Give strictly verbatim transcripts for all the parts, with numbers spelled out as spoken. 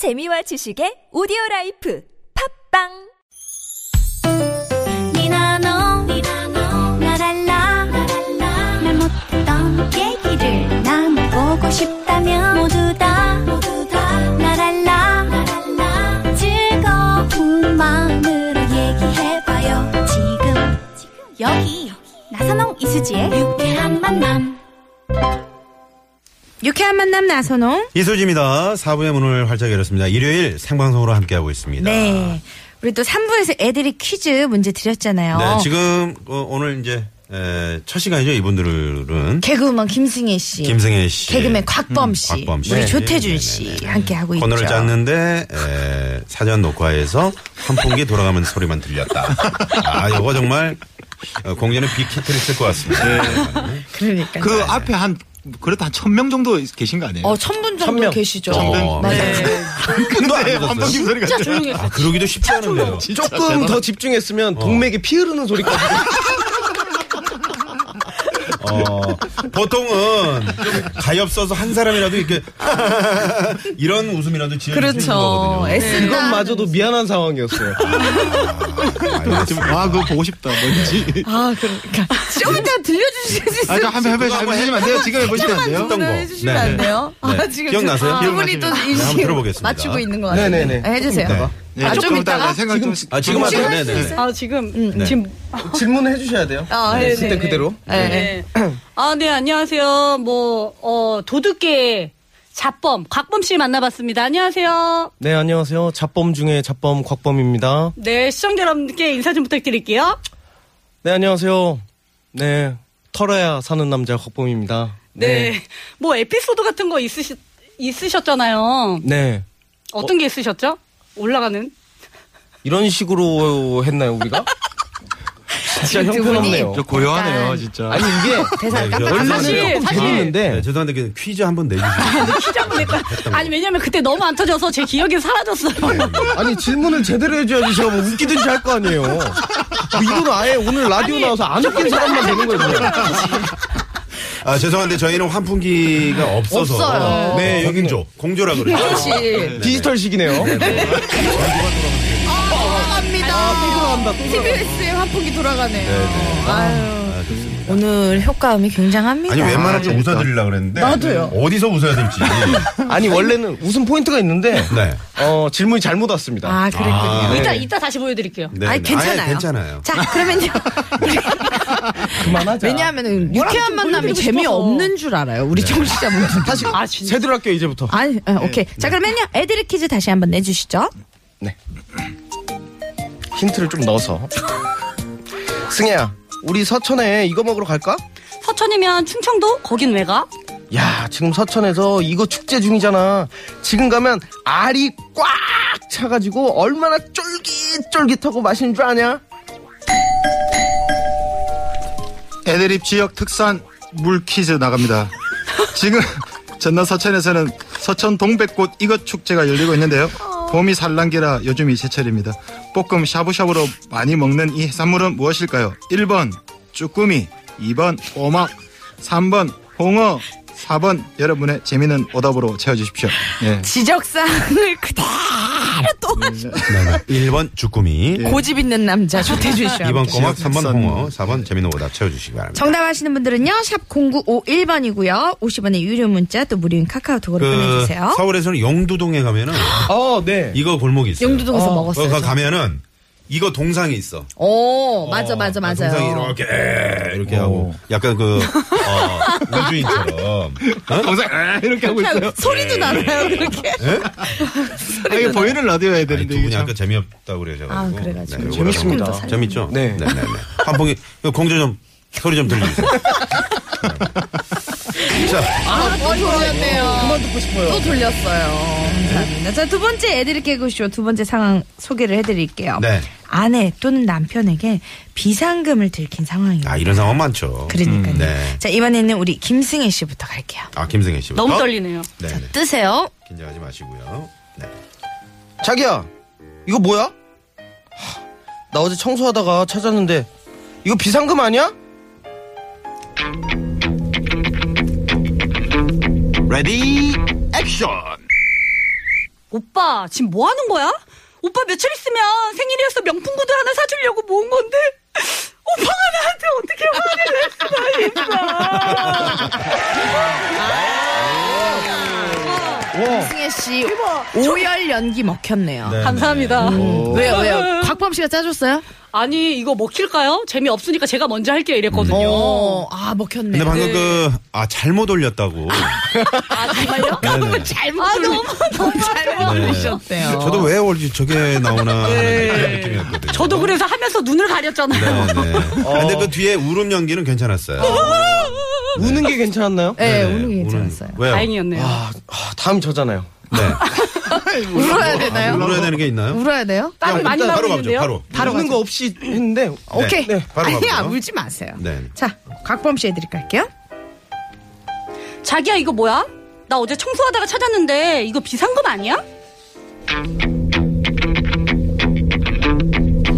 재미와 지식의 오디오라이프 팝빵 싶다면 모두 다, 모두 다 나랄라, 나랄라 즐거운 마음으로 얘기해봐요. 지금, 지금 여기, 여기 나선홍 이수지의 유쾌한 만남. 유쾌한 만남 나선홍 이수지입니다. 사 부의 문을 활짝 열었습니다. 일요일 생방송으로 함께하고 있습니다. 네, 우리 또 삼 부에서 애드립 퀴즈 문제 드렸잖아요. 네, 지금 어, 오늘 이제 에, 첫 시간이죠. 이분들은 개그우먼 김승혜 씨, 김승혜 씨, 개그맨 곽범 씨, 음, 곽범 씨. 우리 네. 조태준 씨 함께 하고 있죠. 코너를 짰는데 에, 사전 녹화에서 선풍기 돌아가면 소리만 들렸다. 아, 이거 정말 공연에 빅히트를 쓸 것 같습니다. 네. 그러니까 그 네. 앞에 한 그래도 한 천 명 정도 계신 거 아니에요? 어, 천 분 정도 천 계시죠. 어, 맞아요. 네. 근데 한 번 님 소리가 진짜 조용해. 아, 그러기도 쉽지 않은데요. 조금 더 집중했으면 어. 동맥이 피 흐르는 소리까지. 어, 보통은 가엾 써서 한 사람이라도 이렇게 이런 웃음이라도 지어주는 그렇죠. 거거든요. 네. 이것마저도 미안한 상황이었어요. 아, 아 그거 보고 싶다. 뭔지. 아, 그러니까 조금 이따 들려주실 수 있어요? 아, 한번 해보시면 해보시, 안 돼요? 지금 해보시면 안 돼요? 어떤 거? 해주시면 안 돼요? 네. 아, 지금 기억나세요? 아, 두 분이 또 인식 맞추고 있는 거 같아요. 네네네. 아, 해주세요. 네. 네, 아, 조금 이따가 생각 지금, 좀 아, 지금 하세요. 네, 네. 아, 지금 음, 네. 지금 질문을 해 주셔야 돼요. 아, 네. 그때 그대로. 네. 네. 네. 아, 네, 안녕하세요. 뭐 어, 도둑계 잡범 곽범 씨 만나봤습니다. 안녕하세요. 네, 안녕하세요. 잡범 중에 잡범 곽범입니다. 네, 시청자 여러분께 인사 좀 부탁드릴게요. 네, 안녕하세요. 네, 털어야 사는 남자 곽범입니다. 네. 네. 뭐 에피소드 같은 거 있으시 있으셨잖아요. 네. 어떤 어, 게 있으셨죠? 올라가는 이런 식으로 했나요 우리가? 진짜 형편없네요. 저 고요하네요 진짜. 아니 이게 대사가 원래는 재밌는데 죄송한데 퀴즈 한번 내주세요. 퀴즈 한번 내까? 아니 왜냐면 그때 너무 안 터져서 제 기억이 사라졌어요. 아니 질문을 제대로 해줘야지 제가 뭐 웃기든지 할 거 아니에요. 뭐 이건 아예 오늘 라디오 아니, 나와서 안 웃긴 사람만 되는 거예요. 아, 죄송한데 저희는 환풍기가 없어서 없어요. 네, 여긴 조 공조라 그래요. 공조시 디지털식이네요. 돌아갑니다. 아, 티비에스의 환풍기 돌아가네요. 네네. 아유. 아, 좋습니다. 오늘 효과음이 굉장합니다. 아니 웬만하면 좀 웃어드리려고 그랬는데 나도요. 어디서 웃어야 될지. 아니 원래는 웃음 포인트가 있는데 네. 어, 질문이 잘못 왔습니다. 아 그랬군요. 아, 네. 이따 이따 다시 보여드릴게요. 네. 아니 괜찮아요. 아니, 괜찮아요. 자 그러면요. 그만하자. 왜냐하면 유쾌한 만남이 재미없는 줄 알아요. 우리 청취자분들. 다시 아, 제대로 할게요 이제부터. 아니 아, 오케이. 네. 자 그러면요 애드립 퀴즈 다시 한번 내주시죠. 네. 힌트를 좀 넣어서. 승혜야 우리 서천에 이거 먹으러 갈까? 서천이면 충청도? 거긴 왜 가? 야 지금 서천에서 이거 축제 중이잖아. 지금 가면 알이 꽉 차가지고 얼마나 쫄깃쫄깃하고 맛있는 줄 아냐? 애드립 지역 특산 물퀴즈 나갑니다. 지금 전남 서천에서는 서천 동백꽃 이것 축제가 열리고 있는데요. 봄이 산란기라 요즘이 제철입니다. 볶음 샤브샤브로 많이 먹는 이 해산물은 무엇일까요? 일 번 쭈꾸미, 이 번 꼬막, 삼 번 홍어, 사 번 여러분의 재미있는 오답으로 채워주십시오. 예. 지적사항을 그대로 또 하시고 일 번 쭈꾸미, 예. 고집 있는 남자 조태준 씨 이 번 꼬막, 삼 번 홍어, 사 번 재미있는 오답 채워주시기 바랍니다. 정답 아시는 분들은요 샵 공구오일 번이고요 오십 원의 유료 문자 또 무료인 카카오톡으로 그 보내주세요. 서울에서는 용두동에 가면은 어, 네. 이거 골목이 있어요. 용두동에서 어, 먹었어요. 거기 가면은 이거 동상이 있어. 오, 맞아, 어, 맞아, 맞아. 동상이 이렇게, 이렇게 오. 하고. 약간 그, 어, 우주인처럼. 동상, 어? 이렇게 하고 있어요. 소리도 나나요, 그렇게? 예? 이게 보이는 라디오 해야 되는데. 두 분이 약간 재미없다고 그래가지고. 아, 그래가지고. 네, 재밌습니다. 재밌죠? 네. 네네네. 네, 네. 환풍기, 공조 좀, 소리 좀 들려주세요. 자. 아, 또 돌렸네요. 그만 듣고 싶어요. 또 돌렸어요. 감사합니다. 자, 두 번째 애드립 개그쇼 두 번째 상황 소개를 해드릴게요. 네. 아내 또는 남편에게 비상금을 들킨 상황입니다. 아, 이런 상황 많죠. 그러니까요. 음, 네. 자, 이번에는 우리 김승혜 씨부터 갈게요. 아, 김승혜 씨부터. 너무 떨리네요. 네. 자, 뜨세요. 긴장하지 마시고요. 네. 자기야, 이거 뭐야? 나 어제 청소하다가 찾았는데 이거 비상금 아니야? 레디 액션. 오빠 지금 뭐 하는 거야? 오빠 며칠 있으면 생일이어서 명품 구두 하나 사주려고 모은 건데 오빠가 나한테 어떻게 화를 냈어. 김승혜 씨 오열 연기 먹혔네요. 네, 감사합니다. 네. 음. 왜요? 왜요? 곽범 씨가 짜줬어요? 아니 이거 먹힐까요? 재미없으니까 제가 먼저 할게요 이랬거든요. 음. 아 먹혔네. 근데 방금 네. 그, 아 잘못 올렸다고. 아 정말요? 네, 잘못 아, 올리... 너무 잘못 올리셨대요. 네. 저도 왜 올지 저게 나오나 네. 하는 느낌이었거든요. 저도 그래서 하면서 눈을 가렸잖아요. 네, 네. 어. 근데 그 뒤에 울음 연기는 괜찮았어요. 네. 우는 게 괜찮았나요? 네, 네. 우는 게 괜찮았어요. 우는... 다행이었네요. 아, 다음 저잖아요. 네. 울어야 되나요? 아, 울어야 되는 게 있나요? 울어야 돼요? 땀 많이 나고 있는데요? 바로 가보죠. 바로. 우는 거 없이 했는데. 네. 오케이. 네. 바로 아니야 가보죠. 울지 마세요. 네. 자, 곽범 씨 해드릴게요. 할게요. 자기야 이거 뭐야? 나 어제 청소하다가 찾았는데 이거 비상금 아니야?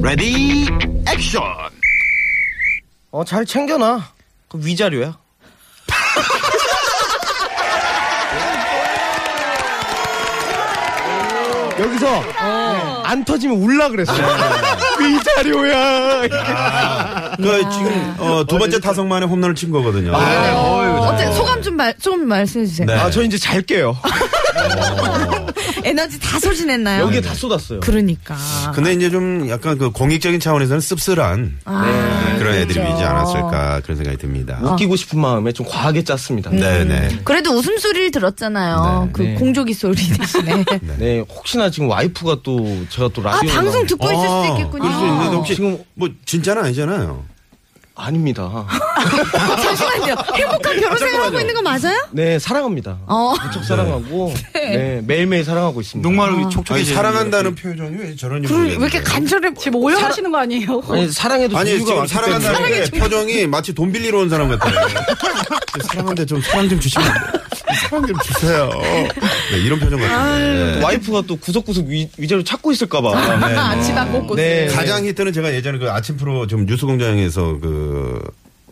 레디 액션. 어, 잘 챙겨놔. 그 위자료야. 여기서 어. 안 터지면 울라 그랬어. 위자료야. 아, 그 지금 어, 두 번째 타석만에 홈런을 친 거거든요. 아, 네. 어, 어때 소감 좀 말 좀 말씀해 주세요. 네. 아, 저 이제 잘 깨요. 에너지 다 소진했나요? 여기에 다 쏟았어요. 그러니까. 근데 이제 좀 약간 그 공익적인 차원에서는 씁쓸한 아, 네. 그런 그렇죠. 애드립이지 않았을까 그런 생각이 듭니다. 웃기고 싶은 마음에 좀 과하게 짰습니다. 음. 네네. 그래도 웃음소리를 들었잖아요. 네. 그 네. 공조기 소리 대신에. 네. 네. 혹시나 지금 와이프가 또 제가 또 라디오. 아, 방송 듣고 아, 있을 수도 있겠군요. 그럴 수 있는데 혹시 지금 뭐 진짜는 아니잖아요. 아닙니다. 잠시만요. 행복한 결혼 생활하고 있는 거 맞아요? 네, 사랑합니다. 어. 무척 사랑하고 네. 네, 매일매일 사랑하고 있습니다. 녹말로 아. 촉촉해지는 사랑한다는 네. 표현이 왜 저런 이유로 왜 이렇게 간절해 지금 오해하시는 거 아니에요? 아니, 사랑해도 아니, 지금 사랑한다는 게 좀... 표정이 마치 돈 빌리러 온 사람 같아요. 사랑한데 좀 사랑 좀 주시면 안 돼요? 사랑 좀 주세요. 네, 이런 표정 같은데. 네. 와이프가 또 구석구석 위, 위자료 찾고 있을까봐. 아, 네. 아, 집 안 먹고. 네. 가장 히트는 제가 예전에 그 아침 프로 좀 뉴스공장에서 그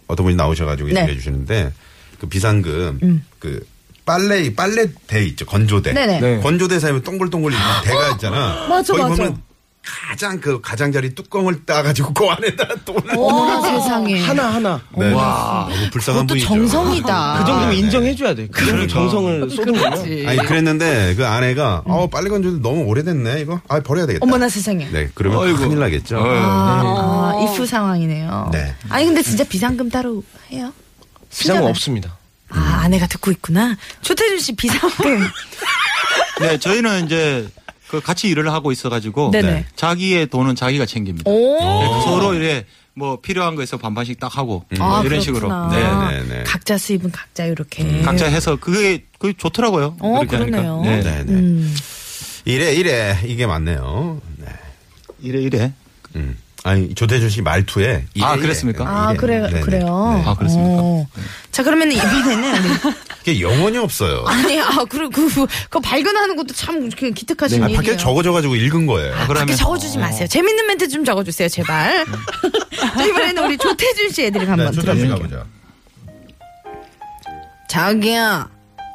어떤 분이 나오셔가지고 네. 얘기해 주시는데 그 비상금 음. 그 빨래 빨래대 있죠 건조대. 네. 건조대 사이에 동글동글 있는 대가 있잖아. 맞아 거기 맞아. 보면 가장 그 가장자리 뚜껑을 따가지고 그 안에다가 돈을 와 세상에 하나 하나 네. 와 불쌍한 분이죠. 정성이다. 그 정도면 인정해줘야 돼. 그 정도 정성을 쏟은 거지. 아니 그랬는데 그 아내가 음. 어 빨래 건조대 너무 오래됐네 이거 아 버려야 되겠다. 어머나 세상에. 네 그러면 어이구. 큰일 나겠죠. 아, 네. 아 이후 상황이네요. 네. 아니 근데 진짜 비상금 따로 해요? 비상금 없습니다. 아 음. 아내가 듣고 있구나. 조태준 씨 비상금. 네 저희는 이제. 그 같이 일을 하고 있어가지고 네네. 자기의 돈은 자기가 챙깁니다. 네, 서로 이래 뭐 필요한 거에서 반반씩 딱 하고 음. 아, 이런 그렇구나. 식으로 네네네. 각자 수입은 각자 이렇게 음. 각자 해서 그게 그 좋더라고요. 어, 그러네요. 네. 음. 이래 이래 이게 맞네요. 네. 이래 이래. 음. 아니 조태준 씨 말투에 이래, 아 그랬습니까? 이래. 아 그래 네네. 그래요. 네. 아 그렇습니까? 오. 자 그러면 이번에는. 이게 영혼이 없어요. 아니, 아, 그리고 그, 그 발견하는 것도 참 기특하신 일이에요. 네, 밖에 적어줘가지고 읽은 거예요. 아, 그러면... 밖에 적어주지 어. 마세요. 재밌는 멘트 좀 적어주세요, 제발. 자, 이번에는 우리 조태준 씨 애들이 한번 네, 들어볼게요. 자기야,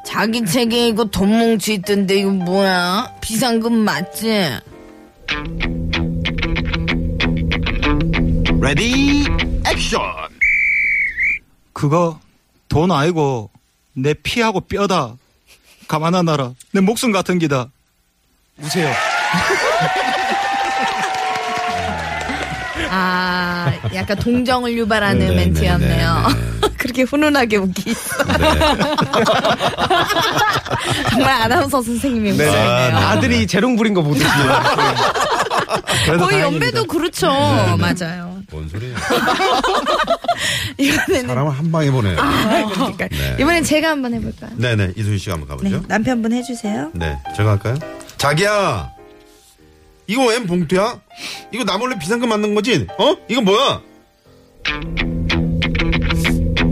자기 책에 이거 돈 뭉치 있던데 이거 뭐야? 비상금 맞지? 레디 액션. 그거 돈 아니고. 내 피하고 뼈다. 가만하나라. 내 목숨 같은 기다. 우세요. 아, 약간 동정을 유발하는 네네, 멘트였네요. 그렇게 훈훈하게 웃기시죠. 정말 아나운서 선생님이 웃으시네요. 아들이 재롱 부린 거 못 웃기네요. 거의 연배도 그렇죠. 네, 네. 맞아요. 뭔 소리예요? 이번에는 사람을 한 방에 보내요. 아, 그러니까 네. 이번엔 제가 한번 해볼까요? 네네 이수지 씨가 한번 가보죠. 네, 남편분 해주세요. 네 제가 할까요? 자기야 이거 웬 봉투야? 이거 나 몰래 비상금 맞는 거지? 어? 이거 뭐야?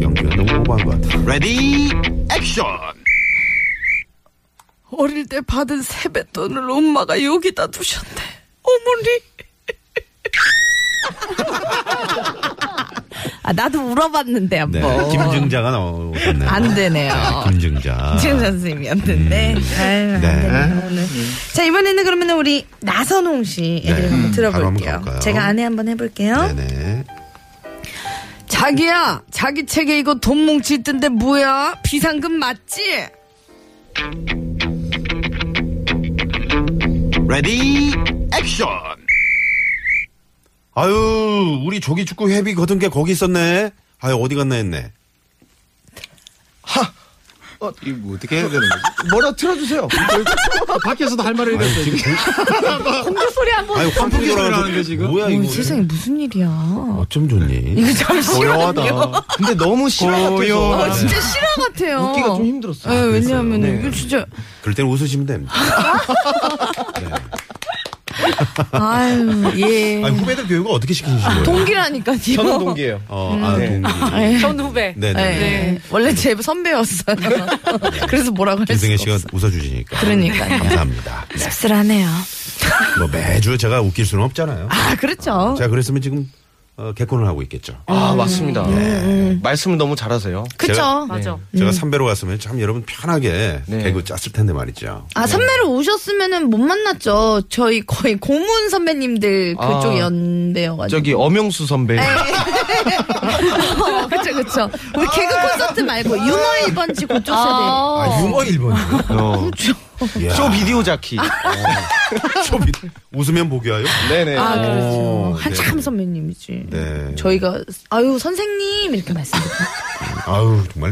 연기가 너무 오버한 것 같아. 레디 액션. 어릴 때 받은 세뱃돈을 엄마가 여기다 두셨대. 어머니. 아, 나도 물어봤는데 한번. 네, 김증자가 나오셨네요. 안 되네요. 네, 김증자. 김증자 선생님이 안 되는데. 음. 아유, 네. 안 되네요, 오늘. 자, 이번에는 그러면 우리 나선홍 씨 애들 네. 한번 들어볼게요. 제가 안에 한번 해볼게요. 네네. 자기야, 자기 책에 이거 돈 뭉치 있던데 뭐야? 비상금 맞지? 레디 액션. 아유, 우리 조기 축구 회비 거둔 게 거기 있었네. 아유, 어디 갔나 했네. 하, 어, 이거 뭐 어떻게 해야 되는 거지? 뭐라 틀어주세요. 밖에서도 할 말을 잃었어요. 공부 소리 한 번. 아유, 환풍기 돌아가는데 지금. 뭐야 이거? 세상에 무슨 일이야? 어쩜 좋니? 이거 참 싫어하다. 근데 너무 싫어요. 어, 진짜 싫어 같아요. 웃기가 좀 힘들었어요. 아, 왜냐하면 네. 이거 진짜. 그럴 때는 웃으시면 됩니다. 네. 아유, 예. 아니, 후배들 교육을 어떻게 시키신 거예요? 동기라니까요. 저는 동기예요. 어, 음. 아, 네. 동기. 전 후배. 네네. 네. 네. 원래 제 선배였어요. 그래서 뭐라고 했어요? 김승혜 씨가 웃어주시니까. 그러니까요. 감사합니다. 네. 씁쓸하네요. 뭐 매주 제가 웃길 수는 없잖아요. 아, 그렇죠. 제가 그랬으면 지금. 어, 개콘을 하고 있겠죠. 아, 음. 맞습니다. 네. 음. 말씀을 너무 잘하세요. 그쵸. 제가, 맞아. 네. 제가 삼배로 갔으면 참 여러분 편하게 네. 개그 짰을 텐데 말이죠. 아, 삼배로 오셨으면은 못 만났죠. 저희 거의 고문 선배님들 아, 그쪽 연배여가지고. 저기 엄영수 선배. 어, 그쵸, 그쵸. 우리 개그 콘서트 말고 유머 일 번지 그쪽 세대. 아, 아 유머 일 번지. 어. 쇼 비디오 자키. 쇼 비디오. 웃으면 보기야요? 네네. 아, 그렇죠. 한참 네. 선배님이지. 네. 저희가, 아유, 선생님! 이렇게 말씀드렸어요. 아유, 정말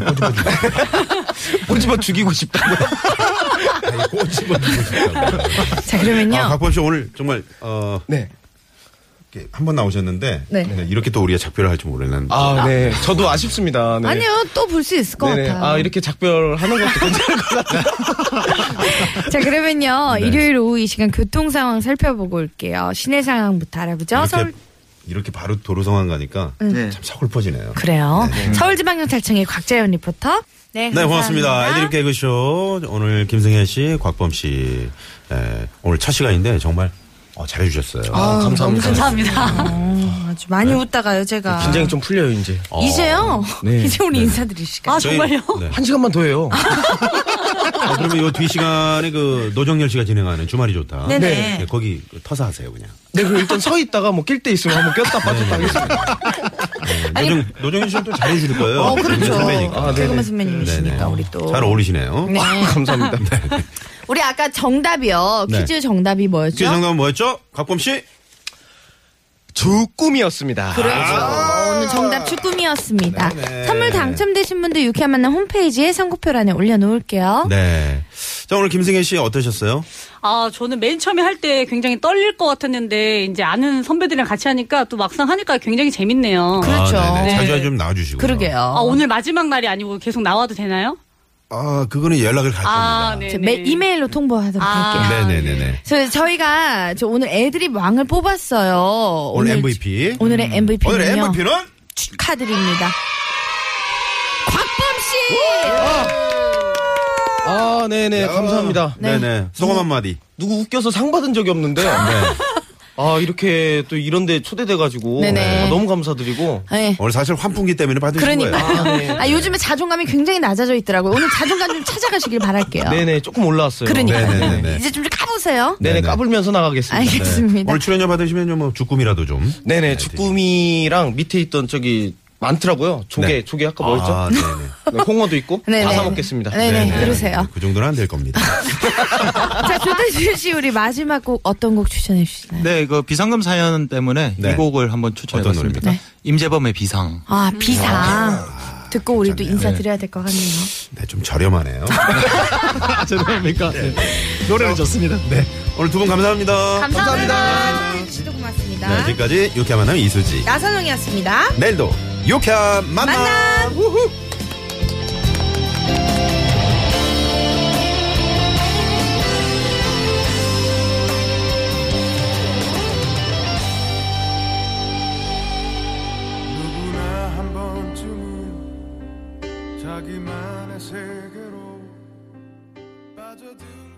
꼬집어 죽이고 싶다. 꼬집어 죽이고 싶다고요? 아니, 꼬집어 죽이고 싶다고요? 자, 그러면요. 아, 곽범 씨 오늘 정말, 어. 네. 한 번 나오셨는데 네. 네, 이렇게 또 우리가 작별을 할 줄 몰랐는데 아, 네. 저도 아쉽습니다. 네. 아니요. 또 볼 수 있을 것 네네. 같아요. 아, 이렇게 작별하는 것도 괜찮을 것 같아요. 자, 그러면요. 네. 일요일 오후 이 시간 교통 상황 살펴보고 올게요. 시내 상황부터 알아보죠. 이렇게, 서울... 이렇게 바로 도로 상황 가니까 네. 참 서글퍼지네요. 그래요. 네. 네. 서울지방경찰청의 곽자연 리포터. 네, 네, 고맙습니다. 애드립 개그쇼 오늘 김승혜 씨, 곽범 씨 네, 오늘 첫 시간인데 정말 어, 잘해주셨어요. 아, 감사합니다. 감사합니다. 어, 아주 많이 네. 웃다가요, 제가. 긴장이 좀 풀려요, 이제. 어. 이제요? 네. 이제 우리 네. 인사드릴 시간. 아, 정말요? 네. 한 시간만 더 해요. 아, 그러면 이 뒤 시간에 그 노정렬 씨가 진행하는 주말이 좋다. 네네. 네, 거기 터서 하세요, 그냥. 네, 그 일단 서 있다가 뭐 낄 때 있으면 한번 꼈다 빠졌다 하겠습니다. 네, 노정, 노정현 씨는 또 잘해줄 거예요. 어, 그렇죠. 선배니까. 태그마 아, 선배님이시니까 우리 또. 잘 어울리시네요. 네. 아, 감사합니다. 네. 우리 아까 정답이요. 퀴즈 네. 정답이 뭐였죠? 퀴즈 정답은 뭐였죠? 곽범 씨? 쭈꾸미였습니다. 그렇죠. 아~ 오늘 정답 쭈꾸미였습니다. 네네. 선물 당첨되신 분들 유쾌한 만남 홈페이지에 선고표란에 올려놓을게요. 네. 자, 오늘 김승혜 씨 어떠셨어요? 아, 저는 맨 처음에 할 때 굉장히 떨릴 것 같았는데 이제 아는 선배들이랑 같이 하니까 또 막상 하니까 굉장히 재밌네요. 그렇죠. 아, 네. 자주 좀 나와주시고요. 그러게요. 아, 오늘 마지막 날이 아니고 계속 나와도 되나요? 아, 그거는 연락을 갈 아, 겁니다. 매, 이메일로 통보하도록 아, 할게요. 네네네네. 저, 저희가 저 오늘 애드립 왕을 뽑았어요. 오늘, 오늘 엠브이피. 오늘의 음. 엠브이피는요. 오늘의 엠브이피는? 축하드립니다. 곽범 씨! 아, 네네. 야. 감사합니다. 네. 네네. 소감 한마디. 누구 웃겨서 상 받은 적이 없는데. 네. 아, 이렇게 또 이런데 초대돼가지고 아, 너무 감사드리고 네. 오늘 사실 환풍기 때문에 받으신 그러니까요. 거예요. 아, 네. 아, 요즘에 자존감이 굉장히 낮아져 있더라고요. 오늘 자존감 좀 찾아가시길 바랄게요. 네네, 조금 올라왔어요. 그러니까요. 네네네. 이제 좀 까보세요. 네네, 네네. 까불면서 나가겠습니다. 알겠습니다. 네. 오늘 출연료 받으시면 뭐 주꾸미라도 좀. 네네, 주꾸미랑 밑에 있던 저기 많더라고요. 조개, 네. 조개 아까 뭐였죠? 아, 네네. 홍어도 있고 네네. 다 사먹겠습니다. 네네, 네네. 그러세요. 그 정도는 안 될 겁니다. 자, 조태준 씨 우리 마지막 곡 어떤 곡 추천해 주시나요? 네, 그 비상금 사연 때문에 네. 이 곡을 한번 추천해봤습니다. 어떤 노래입니까? 네. 임재범의 비상. 아, 비상. 아, 듣고 우리도 괜찮네요. 인사드려야 될 것 같네요. 네, 좀 저렴하네요. 죄송합니까? 네. 노래는 좋습니다. 네, 오늘 두 분 감사합니다. 감사합니다. 감사합니다. 씨도 고맙습니다. 네, 지금까지 유쾌한 만남 이수지 나선홍이었습니다. 내일도 유쾌한 만남. 만남. 우후. 자기만의 세계로 빠져들